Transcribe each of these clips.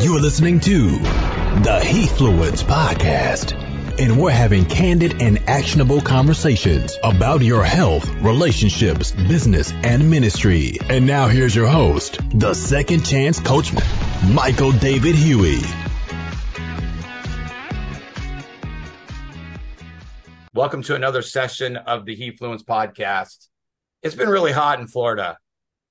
You are listening to the HeFluence Podcast, and we're having candid and actionable conversations about your health, relationships, business, and ministry. And now here's your host, the Second Chance Coach, Michael David Huey. Welcome to another session of the HeFluence Podcast. It's been really hot in Florida.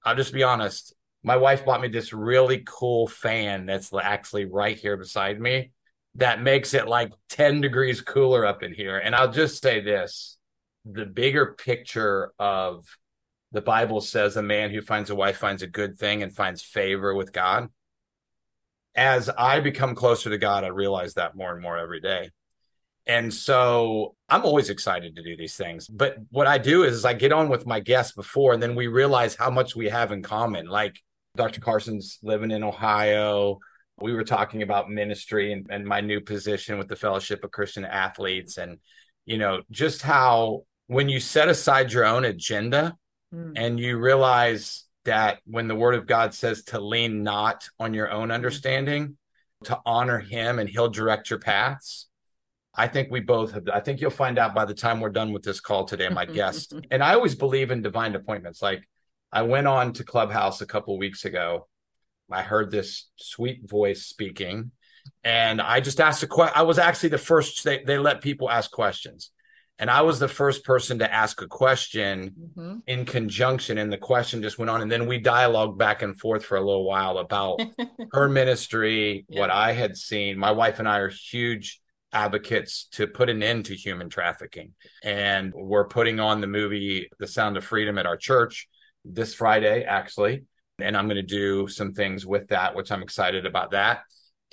I'll just be honest. My wife bought me this really cool fan that's actually right here beside me that makes it like 10 degrees cooler up in here. And I'll just say this, the bigger picture of the Bible says a man who finds a wife finds a good thing and finds favor with God. As I become closer to God, I realize that more and more every day. And so I'm always excited to do these things. But what I do is I get on with my guests before, and then we realize how much we have in common. Like Dr. Carson's living in Ohio. We were talking about ministry and my new position with the Fellowship of Christian Athletes. And, you know, just how when you set aside your own agenda and you realize that when the Word of God says to lean not on your own understanding, to honor Him and He'll direct your paths. I think we both have. I think you'll find out by the time we're done with this call today, my guest. And I always believe in divine appointments. Like I went on to Clubhouse a couple of weeks ago. I heard this sweet voice speaking, and I just asked a question. I was actually the first. They let people ask questions, and I was the first person to ask a question in conjunction. And the question just went on, and then we dialogued back and forth for a little while about her ministry, what I had seen. My wife and I are huge advocates to put an end to human trafficking. And we're putting on the movie, The Sound of Freedom, at our church this Friday, actually. And I'm going to do some things with that, which I'm excited about that.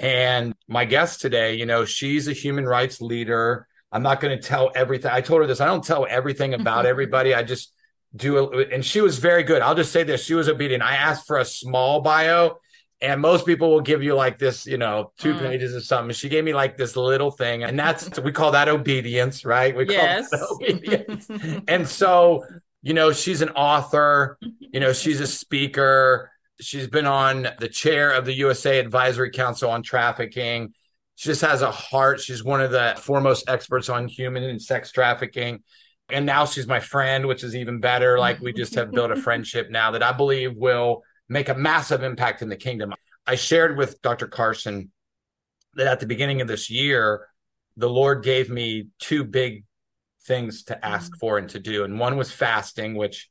And my guest today, you know, she's a human rights leader. I'm not going to tell everything. I told her this. I don't tell everything about everybody. I just do. And she was very good. I'll just say this. She was obedient. I asked for a small bio. And most people will give you like this, you know, two pages of something. She gave me like this little thing. And that's, we call that obedience, right? We call that obedience. And so, you know, she's an author, you know, she's a speaker. She's been on the chair of the U.S. Advisory Council on Trafficking. She just has a heart. She's one of the foremost experts on human and sex trafficking. And now she's my friend, which is even better. Like we just have built a friendship now that I believe will make a massive impact in the kingdom. I shared with Dr. Carson that at the beginning of this year, the Lord gave me two big things to ask for and to do. And one was fasting, which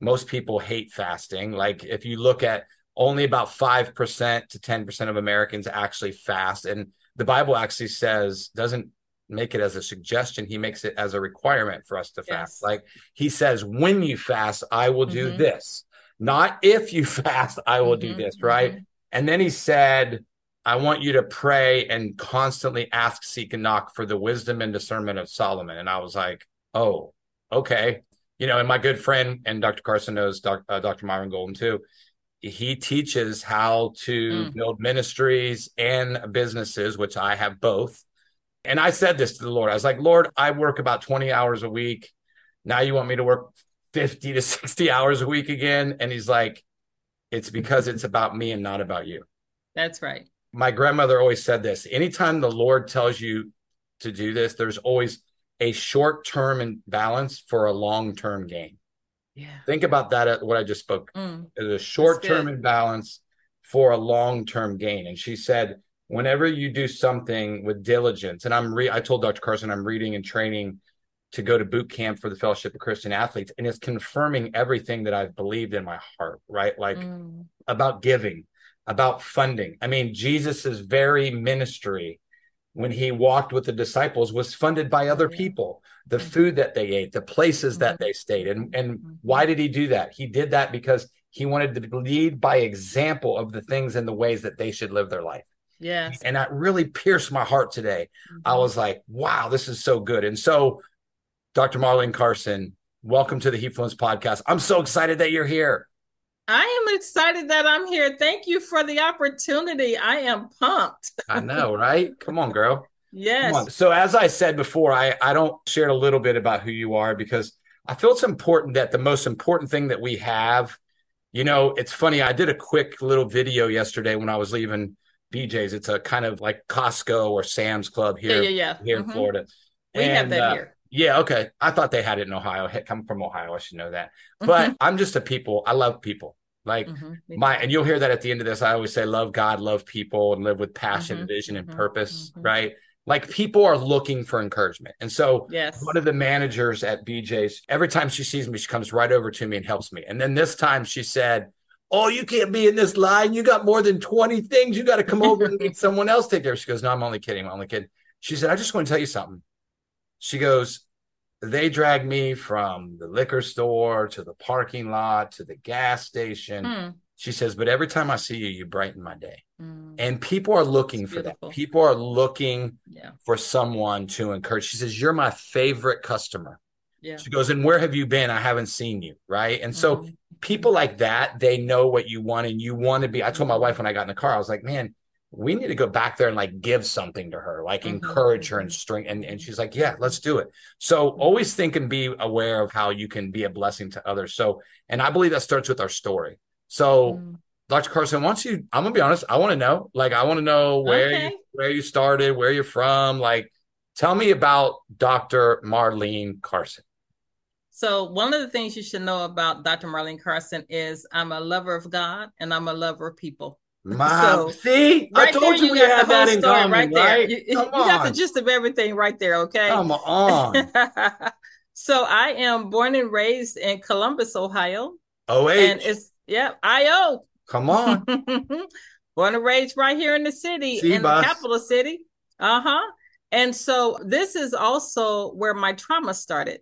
most people hate fasting. Like if you look at only about 5% to 10% of Americans actually fast. And the Bible actually says, doesn't make it as a suggestion. He makes it as a requirement for us to fast. Like he says, when you fast, I will do this. Not if you fast, I will do this, right? And then he said, I want you to pray and constantly ask, seek, and knock for the wisdom and discernment of Solomon. And I was like, oh, okay. You know, and my good friend, and Dr. Carson knows Dr. Myron Golden too, he teaches how to build ministries and businesses, which I have both. And I said this to the Lord. I was like, Lord, I work about 20 hours a week. Now you want me to work 50 to 60 hours a week again. And he's like, it's because it's about me and not about you. That's right. My grandmother always said this. Anytime the Lord tells you to do this, there's always a short-term imbalance for a long-term gain. Yeah. Think about that, what I just spoke. There's a short-term imbalance for a long-term gain. And she said, whenever you do something with diligence, and I told Dr. Carson, I'm reading and training to go to boot camp for the Fellowship of Christian Athletes. And it's confirming everything that I've believed in my heart, right? Like about giving, about funding. I mean, Jesus's very ministry when he walked with the disciples was funded by other people, the food that they ate, the places that they stayed. And why did he do that? He did that because he wanted to lead by example of the things and the ways that they should live their life. Yes. And that really pierced my heart today. I was like, wow, this is so good. And so Dr. Marlene Carson, welcome to the HeFluence Podcast. I'm so excited that you're here. I am excited that I'm here. Thank you for the opportunity. I am pumped. I know, right? Come on, girl. Yes. On. So as I said before, I don't share a little bit about who you are because I feel it's important that the most important thing that we have, you know, it's funny. I did a quick little video yesterday when I was leaving BJ's. It's a kind of like Costco or Sam's Club here in Florida. We have that here. Yeah. Okay. I thought they had it in Ohio. Heck, I'm from Ohio. I should know that. But I'm just a people. I love people. Like and you'll hear that at the end of this. I always say, love God, love people, and live with passion, vision, and purpose. Right. Like, people are looking for encouragement. And so one of the managers at BJ's, every time she sees me, she comes right over to me and helps me. And then this time she said, "Oh, you can't be in this line. You got more than 20 things. You got to come over and make someone else take care of." She goes, "No, I'm only kidding. I'm only kidding." She said, "I just want to tell you something." She goes, "They dragged me from the liquor store to the parking lot to the gas station." She says, "But every time I see you, you brighten my day." And people are looking for that. People are looking for someone to encourage. She says, "You're my favorite customer." She goes, "And where have you been? I haven't seen you." Right. And so people like that, they know what you want and you want to be. I told my wife when I got in the car, I was like, "Man, we need to go back there and like give something to her, like encourage her and strengthen." And she's like, "Yeah, let's do it." So always think and be aware of how you can be a blessing to others. So, and I believe that starts with our story. So Dr. Carson, once you, I'm gonna be honest, I want to know, like, I want to know where you started, where you're from. Like, tell me about Dr. Marlene Carson. So one of the things you should know about Dr. Marlene Carson is I'm a lover of God and I'm a lover of people. Mom, so, see, right, I told you we had that in common, right? You got the gist of everything right there, okay? Come on. So I am born and raised in Columbus, Ohio. And it's, I-O. Come on. Born and raised right here in the city, the capital city. And so this is also where my trauma started.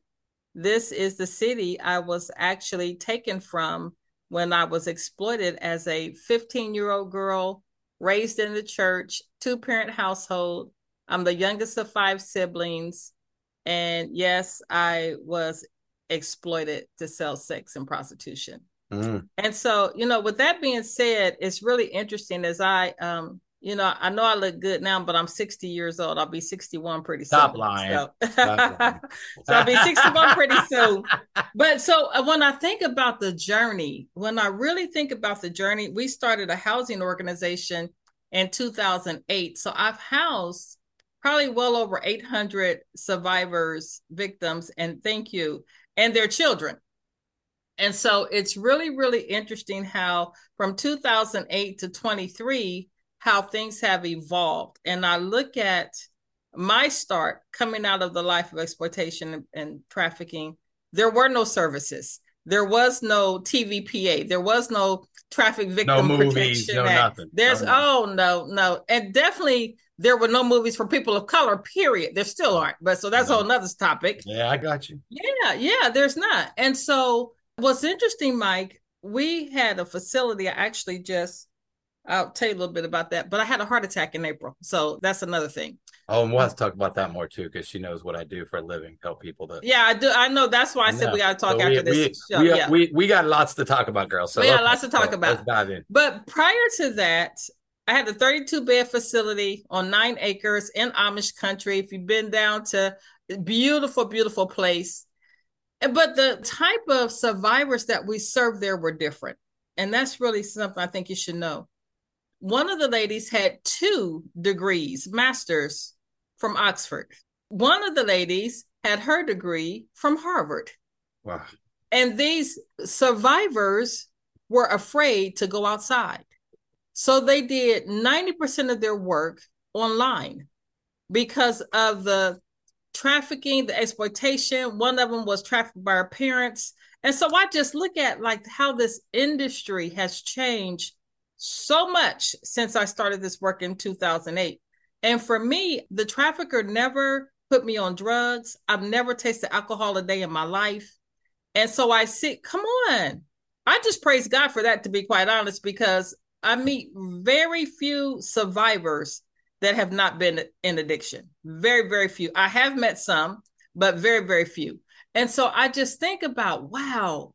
This is the city I was actually taken from when I was exploited as a 15-year-old girl, raised in the church, two-parent household. I'm the youngest of five siblings. And yes, I was exploited to sell sex and prostitution. And so, you know, with that being said, it's really interesting as I, I know I look good now, but I'm 60 years old. I'll be 61 pretty soon. Stop lying. So I'll be 61 pretty soon. But so when I think about the journey, we started a housing organization in 2008. So I've housed probably well over 800 survivors, victims, and their children. And so it's really, really interesting how from 2008 to 23, how things have evolved. And I look at my start coming out of the life of exploitation and trafficking. There were no services. There was no TVPA. There was no Traffic Victim Protection Act. And definitely there were no movies for people of color, period. There still aren't. But so that's a whole nother topic. Yeah, I got you. Yeah, there's not. And so what's interesting, Mike, we had a facility. I'll tell you a little bit about that, but I had a heart attack in April. So that's another thing. Oh, and we'll have to talk about that more too, because she knows what I do for a living, help people to. Yeah, I do. I know. That's why I said we got to talk after this show. We got lots to talk about, girls. So we got lots to talk about. Let's dive in. But prior to that, I had a 32-bed facility on 9 acres in Amish country. If you've been down to beautiful, beautiful place. But the type of survivors that we served there were different. And that's really something I think you should know. One of the ladies had 2 degrees, master's from Oxford. One of the ladies had her degree from Harvard. Wow. And these survivors were afraid to go outside. So they did 90% of their work online because of the trafficking, the exploitation. One of them was trafficked by her parents. And so I just look at like how this industry has changed so much since I started this work in 2008. And for me, the trafficker never put me on drugs. I've never tasted alcohol a day in my life. And so I see, come on. I just praise God for that, to be quite honest, because I meet very few survivors that have not been in addiction. Very, very few. I have met some, but very, very few. And so I just think about, wow,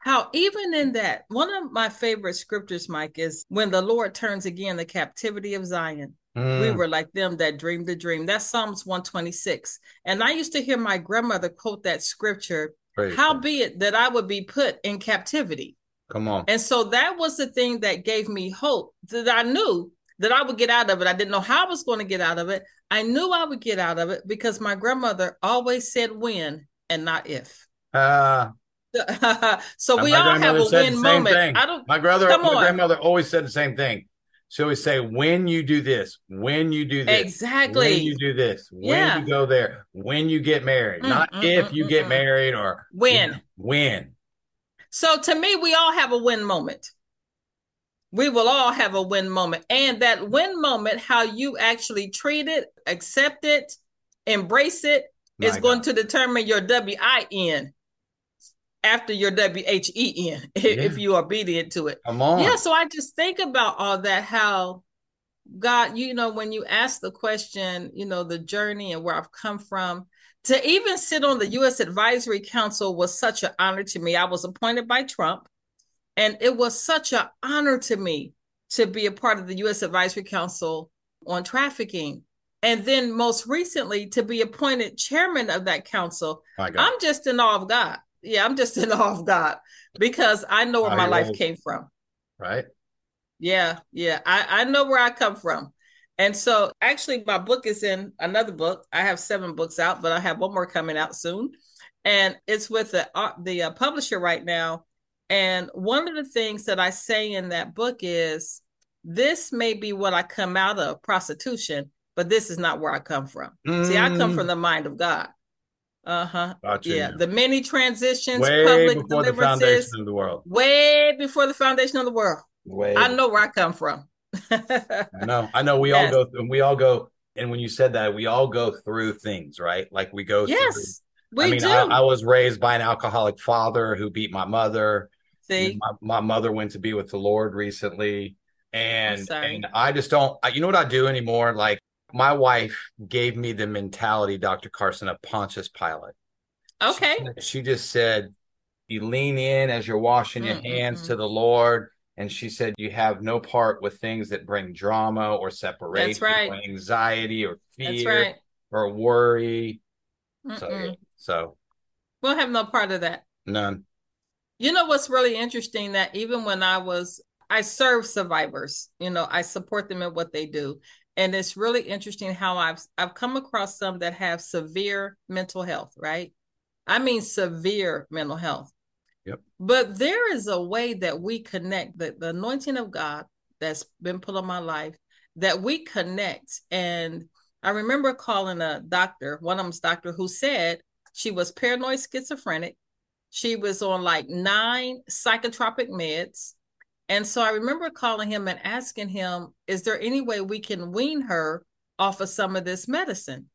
how even in that, one of my favorite scriptures, Mike, is when the Lord turns again the captivity of Zion. We were like them that dreamed the dream. That's Psalms 126. And I used to hear my grandmother quote that scripture, howbeit that I would be put in captivity. Come on. And so that was the thing that gave me hope, that I knew that I would get out of it. I didn't know how I was going to get out of it. I knew I would get out of it because my grandmother always said when and not if. So we all have a win moment. Thing. My grandmother always said the same thing. She always say, when you do this, when you do this, exactly, when you do this, when you go there, when you get married, not if you get married or when, you know, when. So to me, we all have a win moment. We will all have a win moment. And that win moment, how you actually treat it, accept it, embrace it, is going to determine your WIN after your WHEN, if you are obedient to it. Come on. Yeah, so I just think about all that, how God, you know, when you ask the question, you know, the journey and where I've come from, to even sit on the U.S. Advisory Council was such an honor to me. I was appointed by Trump. And it was such an honor to me to be a part of the U.S. Advisory Council on Trafficking. And then most recently to be appointed chairman of that council. I'm just in awe of God. Yeah, I'm just in awe of God because I know where my life came from. Right. Yeah. I know where I come from. And so actually my book is in another book. I have 7 books out, but I have one more coming out soon. And it's with the publisher right now. And one of the things that I say in that book is, this may be what I come out of, prostitution, but this is not where I come from. See, I come from the mind of God. Yeah. The many transitions, way public deliverances, the foundation of the world. Way before the foundation of the world. I know where I come from. I know. We all go. And when you said that, we all go through things, right? Like we go through. I mean, I was raised by an alcoholic father who beat my mother. See, my mother went to be with the Lord recently. And I just don't, you know what I do anymore? Like my wife gave me the mentality, Dr. Carson, of Pontius Pilate. Okay. She just said, you lean in as you're washing your hands to the Lord. And she said, you have no part with things that bring drama or separation, or anxiety or fear or worry. So we'll have no part of that. None. You know, what's really interesting that even when I serve survivors, you know, I support them in what they do. And it's really interesting how I've come across some that have severe mental health, right? I mean, severe mental health. Yep. But there is a way that we connect the anointing of God that's been put on my life, that we connect. And I remember calling a doctor, one of them's doctor, who said she was paranoid schizophrenic. She was on like 9 psychotropic meds. And so I remember calling him and asking him, is there any way we can wean her off of some of this medicine?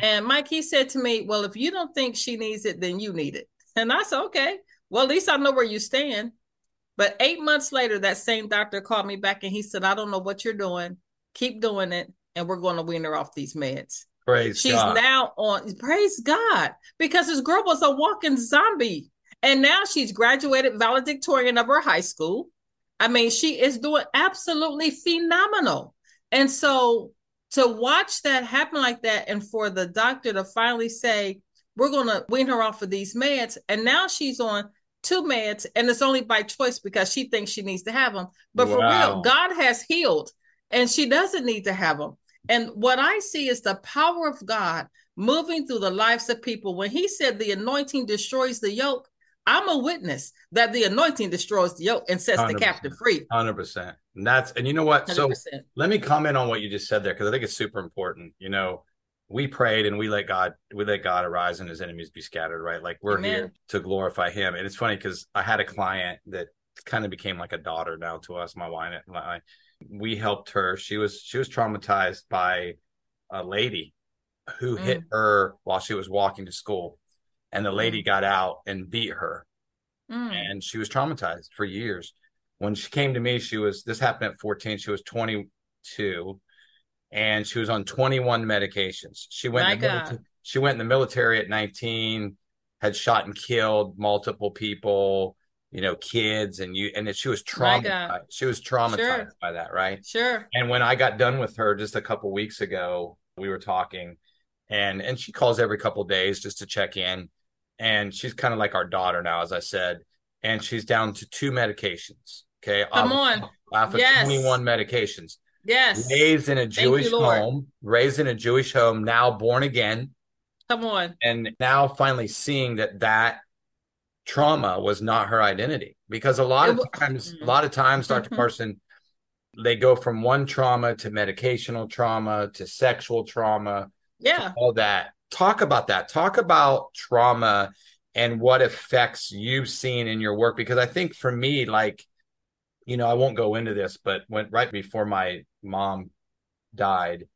And Mike, he said to me, well, if you don't think she needs it, then you need it. And I said, okay, well, at least I know where you stand. But 8 months later, that same doctor called me back and he said, I don't know what you're doing. Keep doing it. And we're going to wean her off these meds. Praise God. Because this girl was a walking zombie. And now she's graduated valedictorian of her high school. I mean, she is doing absolutely phenomenal. And so to watch that happen like that, and for the doctor to finally say, we're going to wean her off of these meds. And now she's on 2 meds, and it's only by choice because she thinks she needs to have them. But for real, God has healed and she doesn't need to have them. And what I see is the power of God moving through the lives of people. When he said the anointing destroys the yoke, I'm a witness that the anointing destroys the yoke and sets the captive free. 100%. And you know what? 100%. So let me comment on what you just said there, because I think it's super important. You know, we prayed and we let God arise and his enemies be scattered, right? Like we're here to glorify him. And it's funny because I had a client that kind of became like a daughter now to us, my wife and I. We helped her. She was traumatized by a lady who hit her while she was walking to school, and the lady got out and beat her, and she was traumatized for years. When she came to me, this happened at 14. She was 22, and she was on 21 medications. She went in the military at 19, had shot and killed multiple people. You know, kids, and she was traumatized. She was traumatized by that, right? Sure. And when I got done with her just a couple weeks ago, we were talking, and she calls every couple of days just to check in, and she's kind of like our daughter now, as I said, and she's down to 2 medications. Okay, off of 21 medications. Yes. Raised in a Jewish home, now born again. Come on. And now finally seeing that trauma was not her identity, because a lot of times, Dr. Carson, they go from one trauma to medicational trauma to sexual trauma. Yeah. All that. Talk about that. Talk about trauma and what effects you've seen in your work. Because I think for me, I won't go into this, but right before my mom died,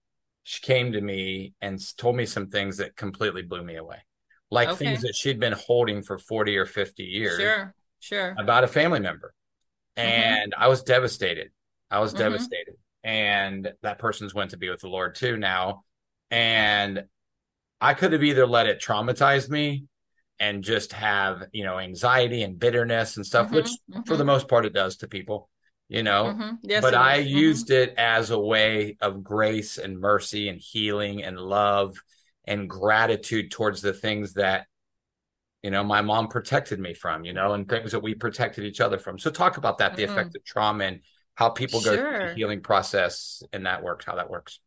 she came to me and told me some things that completely blew me away. Things that she'd been holding for 40 or 50 years. Sure. About a family member. And I was devastated. And that person's went to be with the Lord too now. And I could have either let it traumatize me and just have, anxiety and bitterness and stuff, which for the most part it does to people, Yes, but I used it as a way of grace and mercy and healing and love and gratitude towards the things that, my mom protected me from, and things that we protected each other from. So talk about that, the effect of trauma and how people go through the healing process and how that works.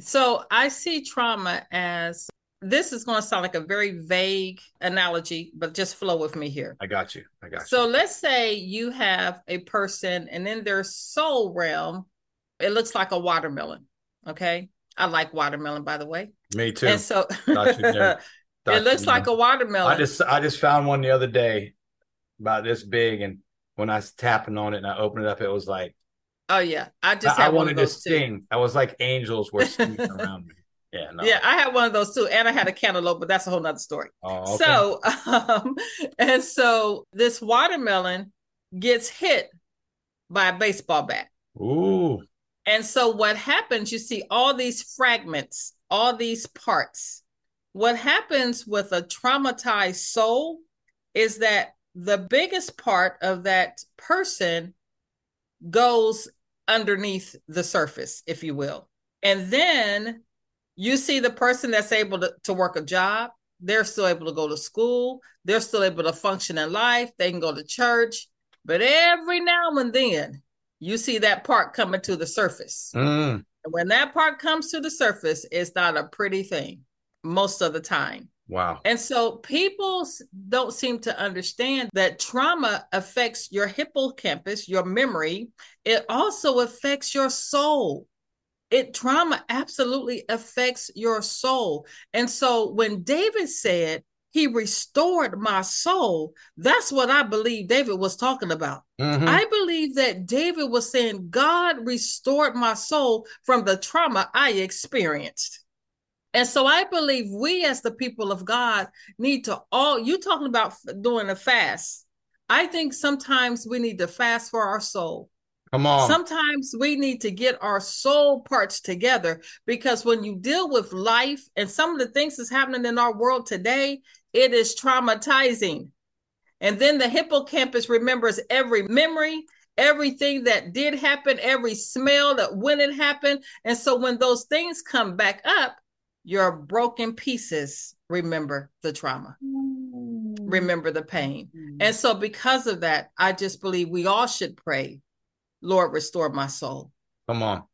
So I see trauma as, this is going to sound like a very vague analogy, but just flow with me here. I got you. So let's say you have a person and in their soul realm, it looks like a watermelon. Okay. I like watermelon, by the way. Me too. And so it looks like a watermelon. I just found one the other day about this big. And when I was tapping on it and I opened it up, it was like, oh yeah. I wanted to sing. I was like, angels were singing around me. Yeah, no. Yeah, I had one of those too. And I had a cantaloupe, but that's a whole nother story. Oh, okay. So, and so this watermelon gets hit by a baseball bat. Ooh. And so what happens, you see all these fragments, all these parts. What happens with a traumatized soul is that the biggest part of that person goes underneath the surface, if you will. And then you see the person that's able to work a job, they're still able to go to school, they're still able to function in life, they can go to church, but every now and then, you see that part coming to the surface. Mm. And when that part comes to the surface, it's not a pretty thing most of the time. Wow. And so people don't seem to understand that trauma affects your hippocampus, your memory. It also affects your soul. Trauma absolutely affects your soul. And so when David said he restored my soul, that's what I believe David was talking about. I believe that David was saying, God restored my soul from the trauma I experienced. And so I believe we as the people of God need to you talking about doing a fast. I think sometimes we need to fast for our soul. Come on. Sometimes we need to get our soul parts together, because when you deal with life and some of the things that's happening in our world today, it is traumatizing. And then the hippocampus remembers every memory, everything that did happen, every smell that when it happened. And so when those things come back up, your broken pieces remember the trauma. Remember the pain. And so because of that, I just believe we all should pray, Lord, restore my soul. Come on.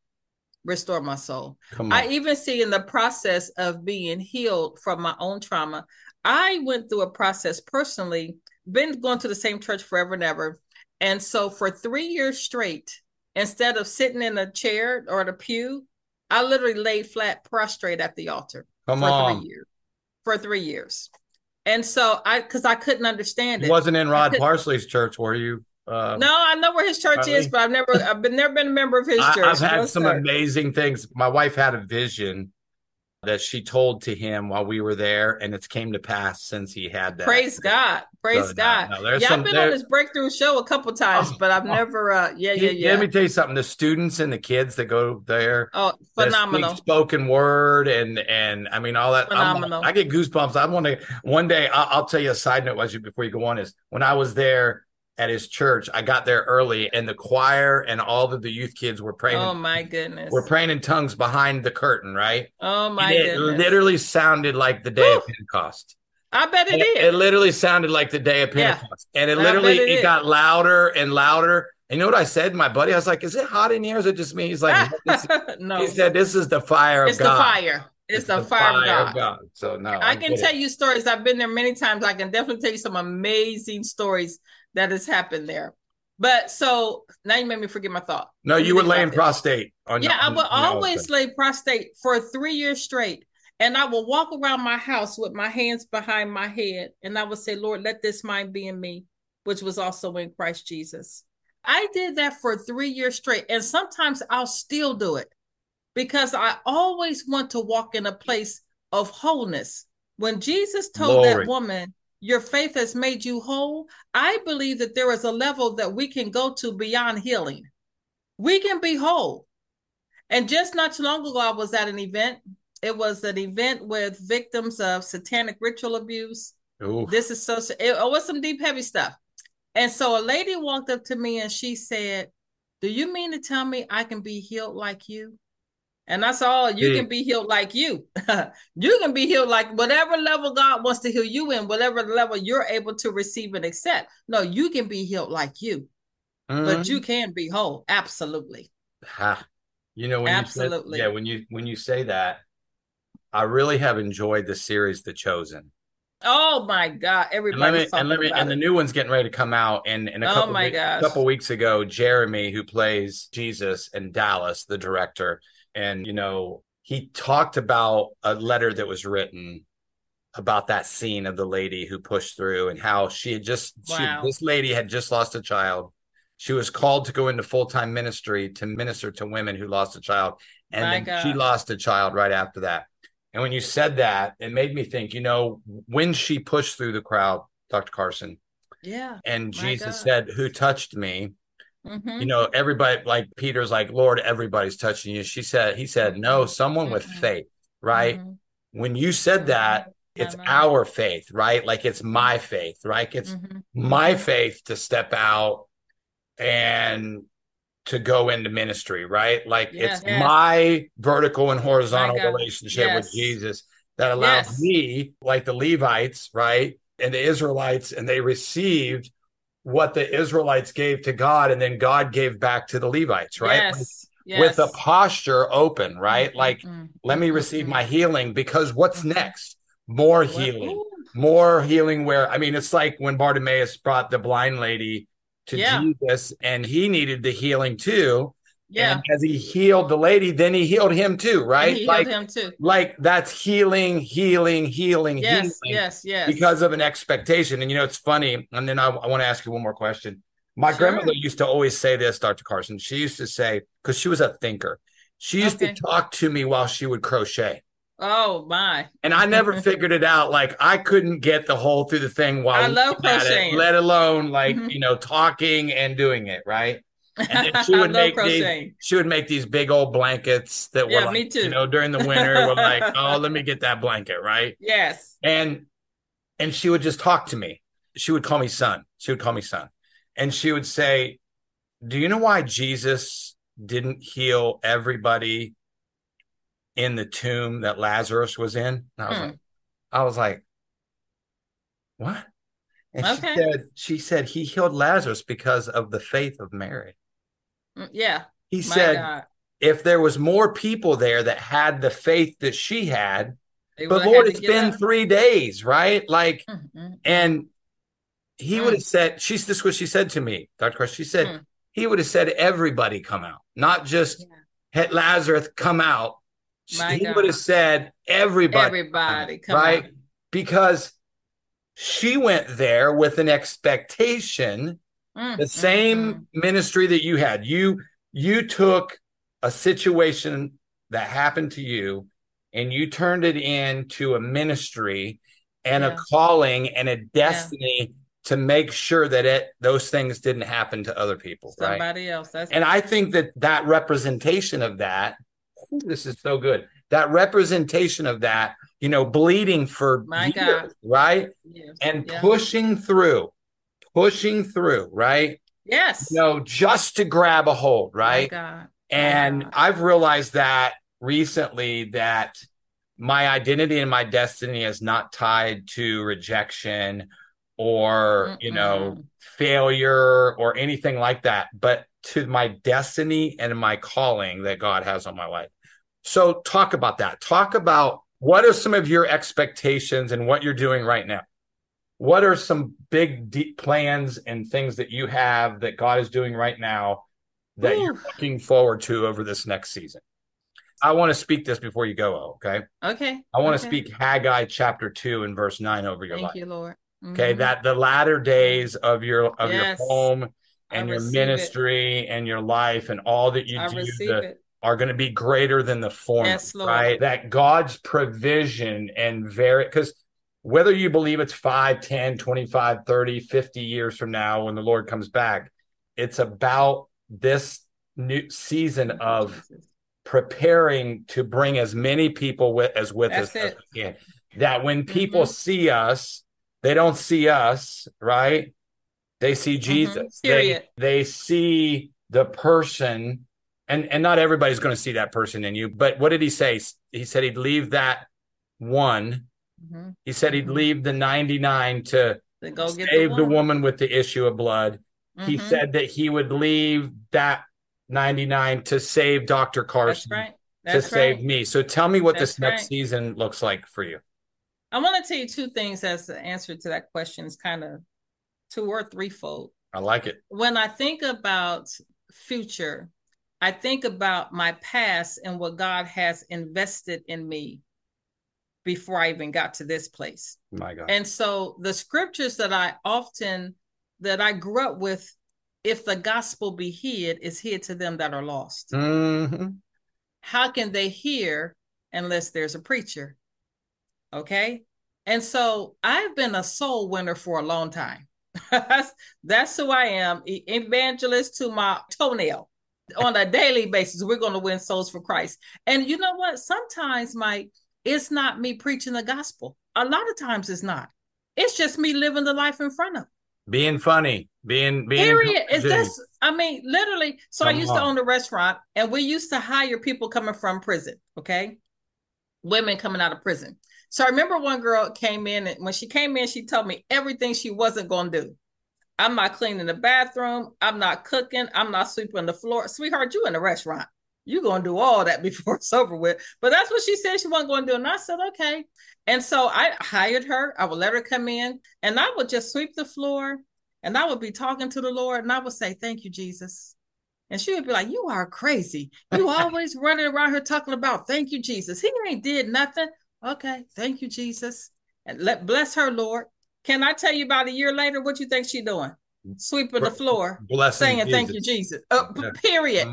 Restore my soul. Come on. I even see in the process of being healed from my own trauma, I went through a process personally, been going to the same church forever and ever. And so for 3 years straight, instead of sitting in a chair or in a pew, I literally laid flat prostrate at the altar. For 3 years. And so because I couldn't understand it. You wasn't in Rod Parsley's church, were you? No, I know where his church is, but I've never been a member of his church. I've had some amazing things. My wife had a vision that she told to him while we were there, and it's came to pass since he had that. Praise God. I've been on this breakthrough show a couple times, but I've never. Let me tell you something. The students and the kids that go there. Oh, phenomenal! Spoken word and I mean all that. Phenomenal. I get goosebumps. I want to one day. I'll tell you a side note before you go on is when I was there at his church, I got there early, and the choir and all of the youth kids were praying. Oh my goodness! We're praying in tongues behind the curtain, right? Oh my goodness! It literally sounded like the day of Pentecost. I bet it did. It literally sounded like the day of Pentecost, and it got louder and louder. And you know what I said? My buddy, I was like, is it hot in here? Is it just me? He's like, no. He said, this is the fire of God. It's the fire. It's the fire of God. So no, I can tell you stories. I've been there many times. I can definitely tell you some amazing stories that has happened there. But so now you made me forget my thought. No, you were laying prostate. I would always lay prostate for 3 years straight. And I will walk around my house with my hands behind my head. And I would say, Lord, let this mind be in me, which was also in Christ Jesus. I did that for 3 years straight. And sometimes I'll still do it because I always want to walk in a place of wholeness. When Jesus told that woman, your faith has made you whole, I believe that there is a level that we can go to beyond healing. We can be whole. And just not too long ago, I was at an event. It was an event with victims of satanic ritual abuse. Ooh. It was some deep, heavy stuff. And so a lady walked up to me and she said, do you mean to tell me I can be healed like you? And I said, you can be healed like you. You can be healed like whatever level God wants to heal you in, whatever level you're able to receive and accept. No, you can be healed like you, but you can be whole. Absolutely. You know, when you say that, I really have enjoyed the series, The Chosen. Oh my God! Everybody's talking about it. The new one's getting ready to come out. And a couple weeks ago, Jeremy, who plays Jesus in Dallas, the director, and he talked about a letter that was written about that scene of the lady who pushed through and how this lady had just lost a child. She was called to go into full-time ministry to minister to women who lost a child, and she lost a child right after that. And when you said that, it made me think, when she pushed through the crowd, Dr. Carson, and Jesus said, who touched me? Mm-hmm. Everybody, like Peter's like, Lord, everybody's touching you. He said, no, someone with faith, right? Mm-hmm. When you said that, it's our faith, right? Like it's my faith, right? It's my faith to step out and to go into ministry, right? Like it's my vertical and horizontal relationship with Jesus that allowed me, like the Levites, right? And the Israelites, and they received what the Israelites gave to God, and then God gave back to the Levites, right? Yes. Like, with a posture open, right? Like, let me receive my healing, because what's next? More healing where, it's like when Bartimaeus brought the blind lady to Jesus, and he needed the healing too. Yeah. And as he healed the lady, then he healed him too, right? And he healed him too. Like that's healing. Yes. Because of an expectation. And it's funny. And then I want to ask you one more question. My grandmother used to always say this, Dr. Carson. She used to say, because she was a thinker, she used to talk to me while she would crochet. Oh my. And I never figured it out. Like I couldn't get the whole through the thing while I love crocheting, let alone like, talking and doing it. Right. And then she would make these big old blankets that were like, me too. During the winter, we're like, oh, let me get that blanket. Right. Yes. And she would just talk to me. She would call me son. And she would say, do you know why Jesus didn't heal everybody in the tomb that Lazarus was in? And I was like, what? And she said he healed Lazarus because of the faith of Mary. Yeah. He said, God, if there was more people there that had the faith that she had, but Lord, it's been 3 days, right? Like, and he would have said, this is what she said to me, Dr. Carson. She said, he would have said, everybody come out, not just Lazarus come out. He would have said, everybody, come right? On. Because she went there with an expectation, the same ministry that you had. You took a situation that happened to you and you turned it into a ministry and a calling and a destiny to make sure that those things didn't happen to other people. Somebody else. And I think that representation of that, this is so good. That representation of that, bleeding for years, right? Yes. And pushing through, right? Yes. Just to grab a hold, right? And I've realized that recently that my identity and my destiny is not tied to rejection or, you know, failure or anything like that, but to my destiny and my calling that God has on my life. So talk about that. Talk about what are some of your expectations and what you're doing right now? What are some big, deep plans and things that you have that God is doing right now that you're looking forward to over this next season? I want to speak this before you go, okay? Okay. I want to speak Haggai chapter 2 and verse 9 over your life. Thank you, Lord. Okay, that the latter days of your home and your ministry and your life and all that you do are going to be greater than the former, right? That God's provision and because whether you believe it's 5, 10, 25, 30, 50 years from now when the Lord comes back, it's about this new season of preparing to bring as many people with us as we can. That when people see us, they don't see us, right? They see Jesus. They see the person, and not everybody's going to see that person in you. But what did he say? He said he'd leave that one. He said he'd leave the 99 to go save the woman with the issue of blood. He said that he would leave that 99 to save Dr. Carson, save me. So tell me what this next season looks like for you. I want to tell you two things as the answer to that question is kind of two or threefold. I like it. When I think about future, I think about my past and what God has invested in me before I even got to this place. My God. And so the scriptures that I grew up with, if the gospel be hid, is hid to them that are lost. Mm-hmm. How can they hear unless there's a preacher? Okay. And so I've been a soul winner for a long time. That's who I am. Evangelist to my toenail on a daily basis. We're going to win souls for Christ. And you know what? Sometimes, Mike, it's not me preaching the gospel. A lot of times it's not. It's just me living the life in front of. Being funny, being period. Is this, I mean, literally. So I used to own a restaurant and we used to hire people coming from prison. Okay. Women coming out of prison. So I remember one girl came in, and when she came in, she told me everything she wasn't going to do. I'm not cleaning the bathroom. I'm not cooking. I'm not sweeping the floor. Sweetheart, you in the restaurant. You're going to do all that before it's over with. But that's what she said she wasn't going to do. And I said, okay. And so I hired her. I would let her come in and I would just sweep the floor and I would be talking to the Lord and I would say, thank you, Jesus. And she would be like, you are crazy. You always running around here talking about, thank you, Jesus. He ain't did nothing. Okay, thank you, Jesus. And bless her, Lord. Can I tell you about a year later, what you think she doing? Sweeping the floor, saying, thank you, Jesus. Period.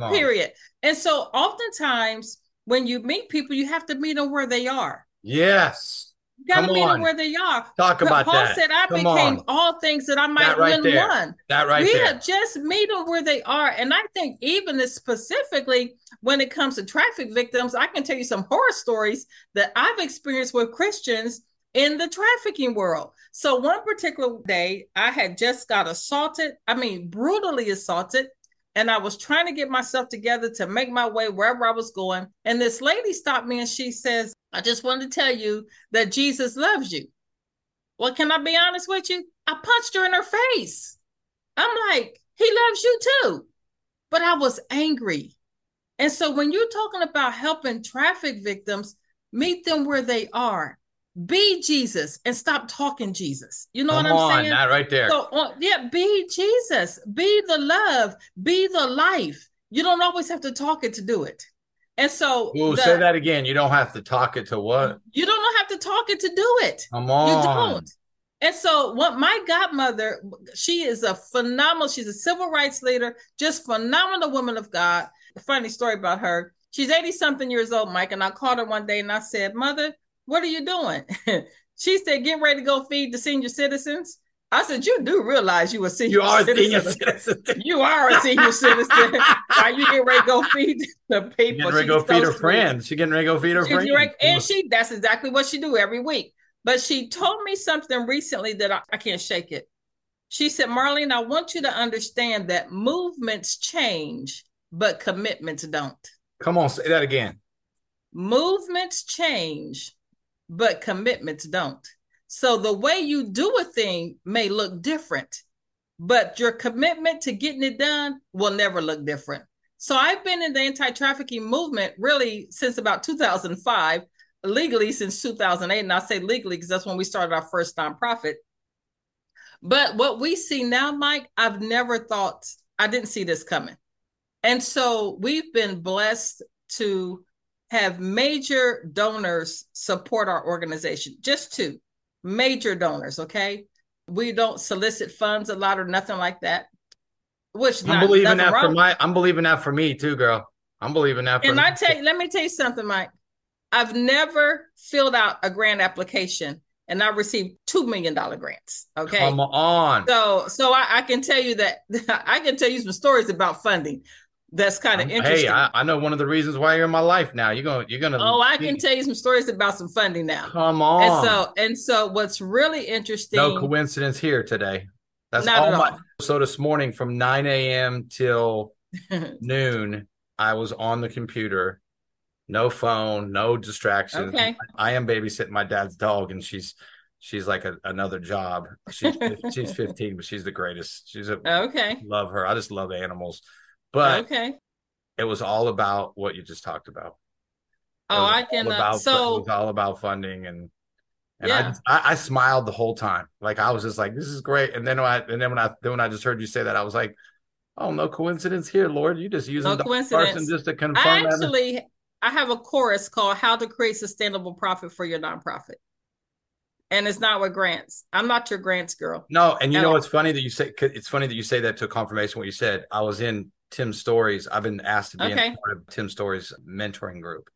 And so oftentimes when you meet people, you have to meet them where they are. Yes. You got to meet them where they are. Talk about that. Paul said, I became all things that I might win one. That right there. Yeah, just meet them where they are. And I think even specifically when it comes to traffic victims, I can tell you some horror stories that I've experienced with Christians in the trafficking world. So one particular day, I had just got assaulted. I mean, brutally assaulted. And I was trying to get myself together to make my way wherever I was going. And this lady stopped me and she says, I just wanted to tell you that Jesus loves you. Well, can I be honest with you? I punched her in her face. I'm like, he loves you too. But I was angry. And so when you're talking about helping traffic victims, meet them where they are. Be Jesus and stop talking Jesus. You know what I'm saying? That right there. So, be Jesus. Be the love. Be the life. You don't always have to talk it to do it. And so, say that again. You don't have to talk it to what? You don't have to talk it to do it. Come on. You don't. And so, what my godmother, she is she's a civil rights leader, just phenomenal woman of God. A funny story about her. She's 80 something years old, Mike. And I called her one day and I said, Mother, what are you doing? She said, get ready to go feed the senior citizens. I said, you do realize you a senior citizen. You are a senior citizen. Are you getting ready to go feed the people? She's getting ready to go feed her friends. She's getting ready to go feed her friends. And that's exactly what she do every week. But she told me something recently that I can't shake it. She said, Marlene, I want you to understand that movements change, but commitments don't. Come on, say that again. Movements change, but commitments don't. So the way you do a thing may look different, but your commitment to getting it done will never look different. So I've been in the anti-trafficking movement really since about 2005, legally since 2008. And I say legally because that's when we started our first nonprofit. But what we see now, Mike, I've never thought, I didn't see this coming. And so we've been blessed to have major donors support our organization, just two major donors, okay? We don't solicit funds a lot or nothing like that. Which I'm believing that for my, I'm believing that for me too, girl. I'm believing that for me. And I tell you, let me tell you something, Mike. I've never filled out a grant application and I received $2 million grants. Okay. Come on. So I can tell you that I can tell you some stories about funding. That's kind of interesting. Hey, I know one of the reasons why you're in my life now. You're gonna. Oh, I can tell you some stories about some funding now. Come on. And so what's really interesting. No coincidence here today. That's not all my. So this morning from 9 a.m. till noon, I was on the computer. No phone, no distractions. Okay. I am babysitting my dad's dog, and she's like another job. She's 15, but she's the greatest. Okay. Love her. I just love animals. But It was all about what you just talked about. Oh, I can. So it was all about funding, and yeah. I smiled the whole time. Like I was just like, this is great. And then when I just heard you say that, I was like, oh, no coincidence here, Lord. You just using Dr. Carson just to confirm. I have a course called How to Create Sustainable Profit for Your Nonprofit. And it's not with grants. I'm not your grants girl. No. And you know, it's funny that you say that to confirmation what you said. I was in Tim Story's. I've been asked to be in part of Tim Story's mentoring group.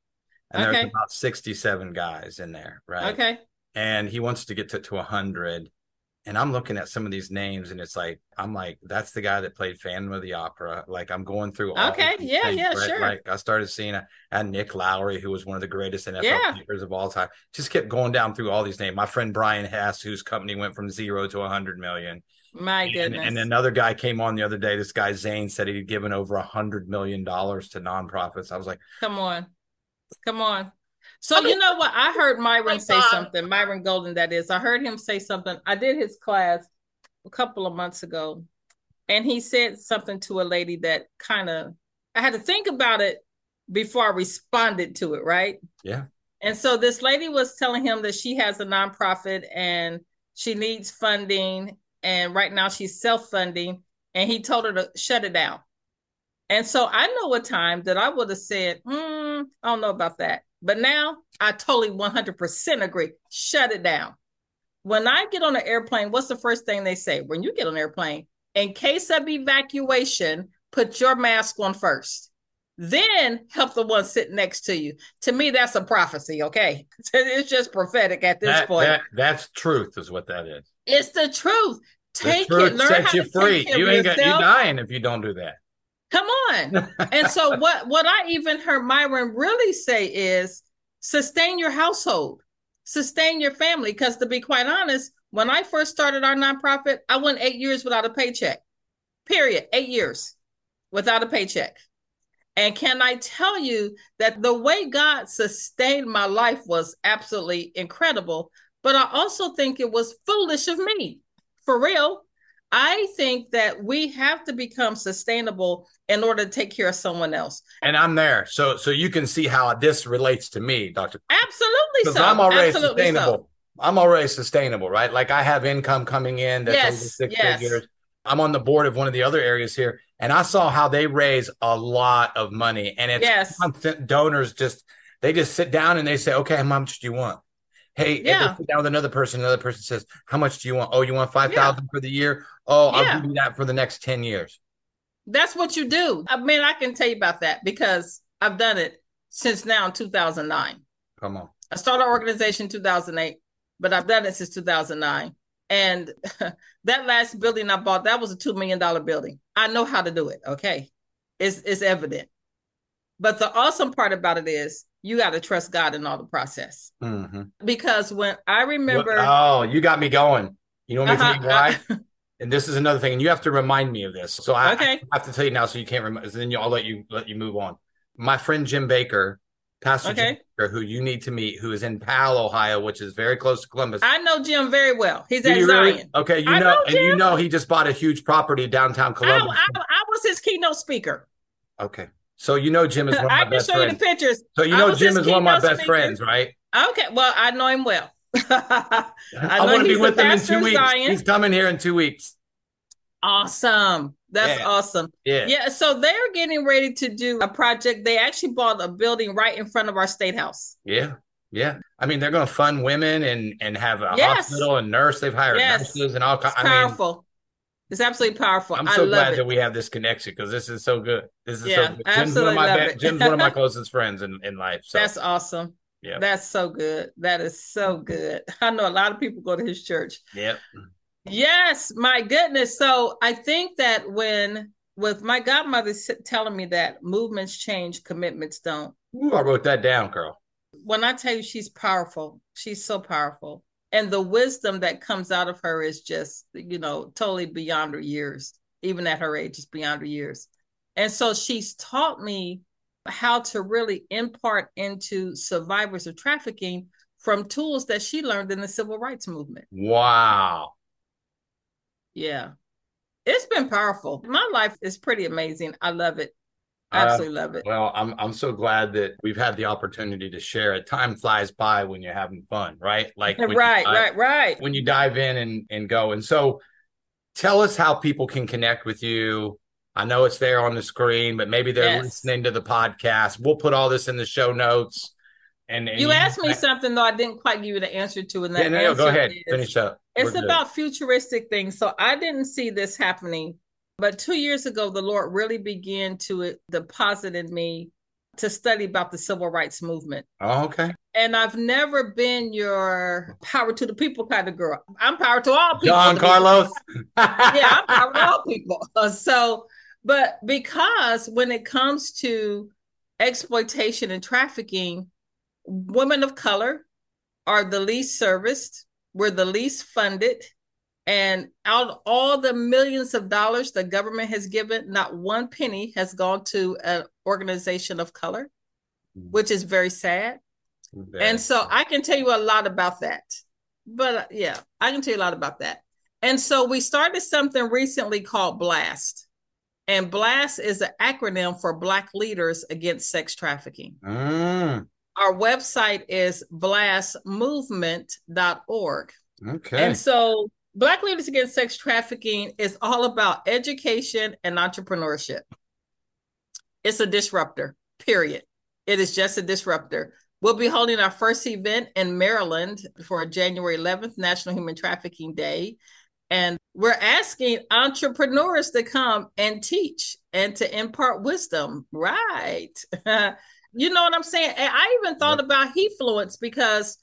And there's about 67 guys in there. Right. Okay. And he wants to get to 100. And I'm looking at some of these names and it's like, I'm like, that's the guy that played Phantom of the Opera. Like I'm going through. Okay. Yeah. Yeah. Sure. Like I started seeing a Nick Lowry, who was one of the greatest NFL players of all time. Just kept going down through all these names. My friend, Brian Hess, whose company went from zero to 100 million. My goodness. And another guy came on the other day. This guy, Zane, said he'd given over $100 million to nonprofits. I was like, come on. So you know what? I heard Myron say something. Myron Golden, that is. I heard him say something. I did his class a couple of months ago, and he said something to a lady that kind of, I had to think about it before I responded to it, right? Yeah. And so this lady was telling him that she has a nonprofit and she needs funding, and right now she's self-funding, and he told her to shut it down. And so I know a time that I would have said, I don't know about that. But now I totally 100% agree. Shut it down. When I get on an airplane, what's the first thing they say? When you get on an airplane, in case of evacuation, put your mask on first. Then help the one sitting next to you. To me, that's a prophecy, okay? It's just prophetic at this point. That's truth is what that is. It's the truth. Take the truth it. Learn sets how you to free. Take care you ain't of yourself. You're dying if you don't do that. Come on. And so what I even heard Myron really say is sustain your household, sustain your family. Because to be quite honest, when I first started our nonprofit, I went 8 years without a paycheck, period. 8 years without a paycheck. And can I tell you that the way God sustained my life was absolutely incredible. But I also think it was foolish of me, for real. I think that we have to become sustainable in order to take care of someone else. And I'm there. So you can see how this relates to me, Dr. Absolutely. Because I'm already sustainable. So. I'm already sustainable, right? Like I have income coming in that's over six figures. I'm on the board of one of the other areas here. And I saw how they raise a lot of money. And it's constant donors they just sit down and they say, okay, how much do you want? Hey, they sit down with another person. Another person says, how much do you want? Oh, you want 5,000 for the year? Oh, I'll do that for the next 10 years. That's what you do. I mean, I can tell you about that because I've done it since now in 2009. Come on. I started our organization in 2008, but I've done it since 2009. And that last building I bought, that was a $2 million building. I know how to do it. Okay. It's evident. But the awesome part about it is, you got to trust God in all the process. Mm-hmm. Because when I remember... Oh, you got me going. You know what I mean? Why? And this is another thing. And you have to remind me of this. So I have to tell you now so you can't remember. So then I'll let you move on. My friend Jim Baker Pastor Jim Baker, who you need to meet, who is in Powell, Ohio, which is very close to Columbus. I know Jim very well. He's at Zion. Okay, you know he just bought a huge property downtown Columbus. I was his keynote speaker. Okay, so you know Jim is one of my best friends. I can show you the pictures. So you know Jim is one of my best friends, right? Okay, well, I know him well. I want to be with him in 2 weeks. He's coming here in 2 weeks. Awesome. That's awesome. Yeah. So they're getting ready to do a project. They actually bought a building right in front of our state house. Yeah. Yeah. I mean, they're going to fund women and have a hospital and nurse. They've hired nurses and all kinds. Powerful. It's absolutely powerful. I'm so glad that we have this connection because this is so good. This is so good. Jim's one of my closest friends in life. So. That's awesome. Yeah. That's so good. That is so good. I know a lot of people go to his church. Yep. Yes, my goodness. So I think that with my godmother telling me that movements change, commitments don't. Ooh, I wrote that down, girl. When I tell you she's powerful, she's so powerful. And the wisdom that comes out of her is just, you know, totally beyond her years. Even at her age, it's beyond her years. And so she's taught me how to really impart into survivors of trafficking from tools that she learned in the civil rights movement. Wow. Yeah. It's been powerful. My life is pretty amazing. I love it. Absolutely love it. Well, I'm so glad that we've had the opportunity to share it. Time flies by when you're having fun, right? Like right. When you dive in and go. And so tell us how people can connect with you. I know it's there on the screen, but maybe they're listening to the podcast. We'll put all this in the show notes. And you asked me something, though, I didn't quite give you the answer to. And go ahead. Finish up. It's about futuristic things. So I didn't see this happening. But 2 years ago, the Lord really began to deposit in me to study about the civil rights movement. Oh, okay. And I've never been your power to the people kind of girl. I'm power to all people. John Carlos. Yeah, I'm power to all people. So, but because when it comes to exploitation and trafficking, women of color are the least serviced. We're the least funded. And out of all the millions of dollars the government has given, not one penny has gone to an organization of color, which is very sad. Exactly. And so I can tell you a lot about that. But I can tell you a lot about that. And so we started something recently called BLAST. And BLAST is an acronym for Black Leaders Against Sex Trafficking. Mm. Our website is blastmovement.org. Okay. And so Black Leaders Against Sex Trafficking is all about education and entrepreneurship. It's a disruptor, period. It is just a disruptor. We'll be holding our first event in Maryland for January 11th, National Human Trafficking Day. And we're asking entrepreneurs to come and teach and to impart wisdom. Right. You know what I'm saying? I even thought about HeFluence because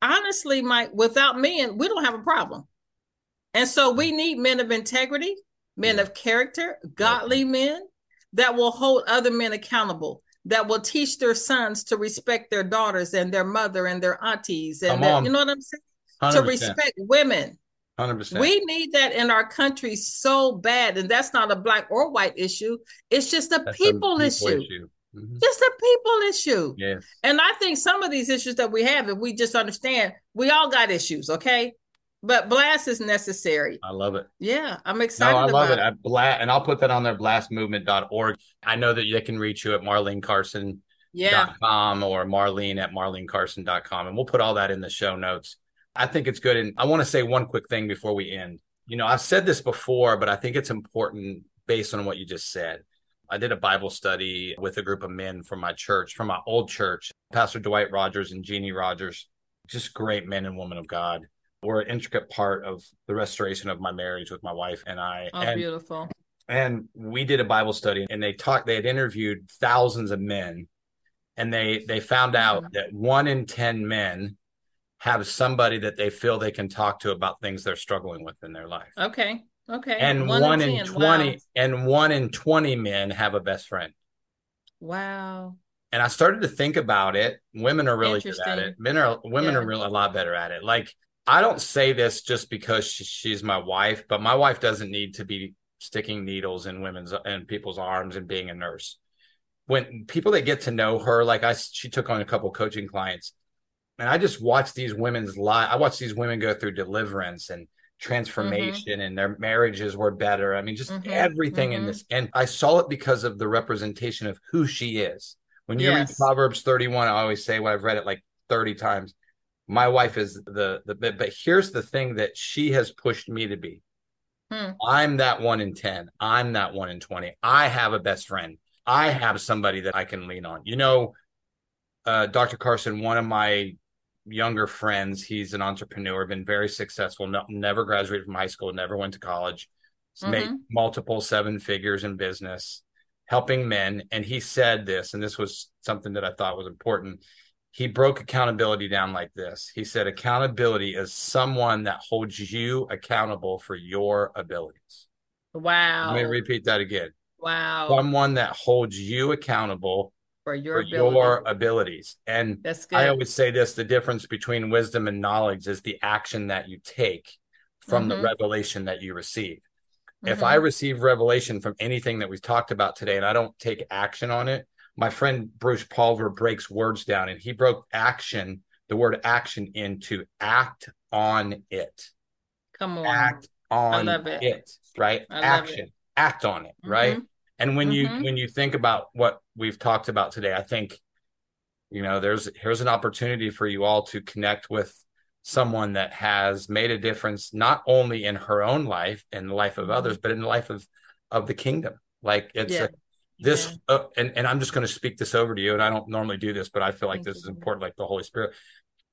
honestly, Mike, without men, we don't have a problem. And so we need men of integrity, men of character, godly men that will hold other men accountable, that will teach their sons to respect their daughters and their mother and their aunties. And you know what I'm saying? 100%. To respect women. 100%. We need that in our country so bad. And that's not a black or white issue. It's just a people issue. Mm-hmm. Just a people issue. Yes. And I think some of these issues that we have, if we just understand, we all got issues, okay? But BLAST is necessary. I love it. Yeah, I'm excited about it. No, I love it. And I'll put that on there, blastmovement.org. I know that they can reach you at marlenecarson.com or marlene@marlenecarson.com. And we'll put all that in the show notes. I think it's good. And I want to say one quick thing before we end. You know, I've said this before, but I think it's important based on what you just said. I did a Bible study with a group of men from my church, from my old church, Pastor Dwight Rogers and Jeannie Rogers, just great men and women of God, were an intricate part of the restoration of my marriage with my wife and I. Oh, and, beautiful. And we did a Bible study and they had interviewed thousands of men and they found out that 1 in 10 men have somebody that they feel they can talk to about things they're struggling with in their life. Okay. Okay. And one in 20 men have a best friend. Wow. And I started to think about it. Women are really good at it. Women are really a lot better at it. Like, I don't say this just because she's my wife, but my wife doesn't need to be sticking needles in people's arms and being a nurse. when people that get to know her, like she took on a couple coaching clients, and I just watched these women's lives. I watched these women go through deliverance and transformation, and their marriages were better. I mean, just everything in this. And I saw it because of the representation of who she is. When you read Proverbs 31, I always say, well, I've read it like 30 times. My wife is but here's the thing that she has pushed me to be. I'm that one in 10. I'm that one in 20. I have a best friend. I have somebody that I can lean on. You know, Dr. Carson, one of my younger friends, he's an entrepreneur, been very successful, never graduated from high school, never went to college, made multiple seven figures in business, helping men. And he said this, and this was something that I thought was important. He broke accountability down like this. He said, accountability is someone that holds you accountable for your abilities. Wow. Let me repeat that again. Wow. Someone that holds you accountable for your abilities. And that's good. I always say this, the difference between wisdom and knowledge is the action that you take from the revelation that you receive. If I receive revelation from anything that we've talked about today and I don't take action on it, my friend Bruce Palver breaks words down, and he broke action, the word action, into act on it. Come on. Act on it, right? Action. Act on it, right? And when you think about what we've talked about today, I think, you know, here's an opportunity for you all to connect with someone that has made a difference, not only in her own life and the life of others, but in the life of the kingdom. Like it's and I'm just going to speak this over to you. And I don't normally do this, but I feel like this is important. Like the Holy Spirit,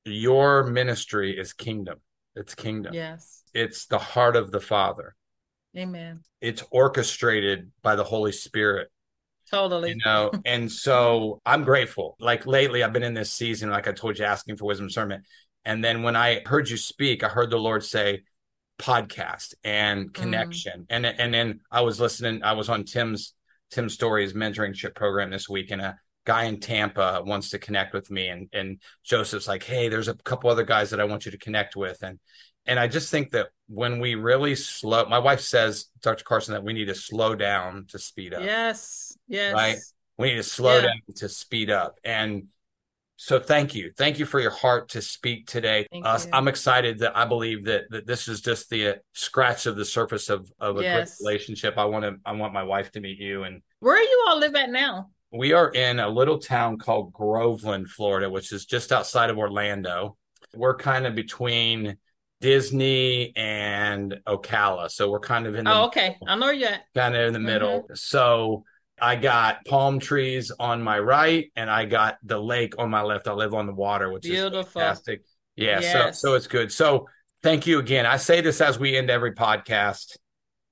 your ministry is kingdom. It's kingdom. Yes. It's the heart of the Father. Amen. It's orchestrated by the Holy Spirit. Totally. You know, and so I'm grateful. Like lately, I've been in this season, like I told you, asking for wisdom sermon. And then when I heard you speak, I heard the Lord say podcast and connection. And then I was listening. I was on Tim Story's mentorship program this week, and a guy in Tampa wants to connect with me. And Joseph's like, hey, there's a couple other guys that I want you to connect with. And I just think that when we really my wife says, Dr. Carson, that we need to slow down to speed up. Yes. Yes. Right. We need to slow down to speed up. And so thank you. Thank you for your heart to speak today. I'm excited that I believe that this is just the scratch of the surface of a good relationship. I want my wife to meet you. And where do you all live at now? We are in a little town called Groveland, Florida, which is just outside of Orlando. We're kind of between Disney and Ocala. So we're kind of in the middle. I know you're kind of in the middle. So I got palm trees on my right and I got the lake on my left. I live on the water, which is fantastic. Yeah. Yes. So it's good. So thank you again. I say this as we end every podcast.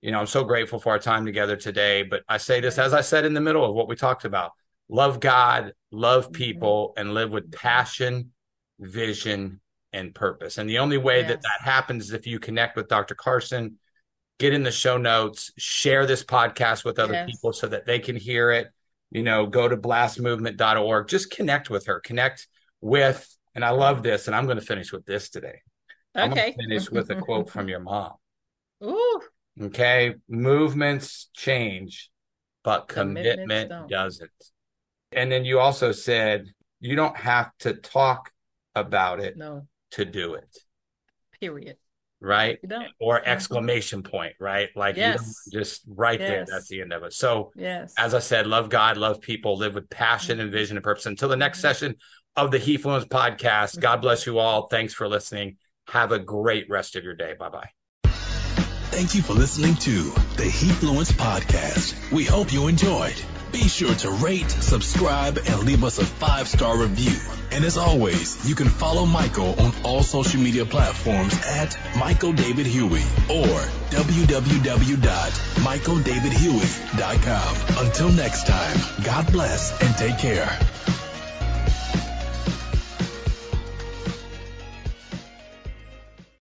You know, I'm so grateful for our time together today, but I say this, as I said, in the middle of what we talked about, love God, love people, and live with passion, vision, and purpose. And the only way that happens is if you connect with Dr. Carson, get in the show notes, share this podcast with other people so that they can hear it. You know, go to blastmovement.org, just connect with her, and I love this. And I'm going to finish with this today. Okay. I'm going to finish with a quote from your mom. Ooh. Okay. Movements change, but commitment doesn't. And then you also said, you don't have to talk about it. No. To do it, period, right? Or exclamation point, right? Like you just right there, that's the end of it. So as I said, love God, love people, live with passion and vision and purpose. Until the next session of the HeFluence podcast, God bless you all. Thanks for listening. Have a great rest of your day. Bye-bye. Thank you for listening to the HeFluence podcast. We hope you enjoyed. Be sure to rate, subscribe, and leave us a 5-star review. And as always, you can follow Michael on all social media platforms at Michael David Huey or www.michaeldavidhuey.com. Until next time, God bless and take care.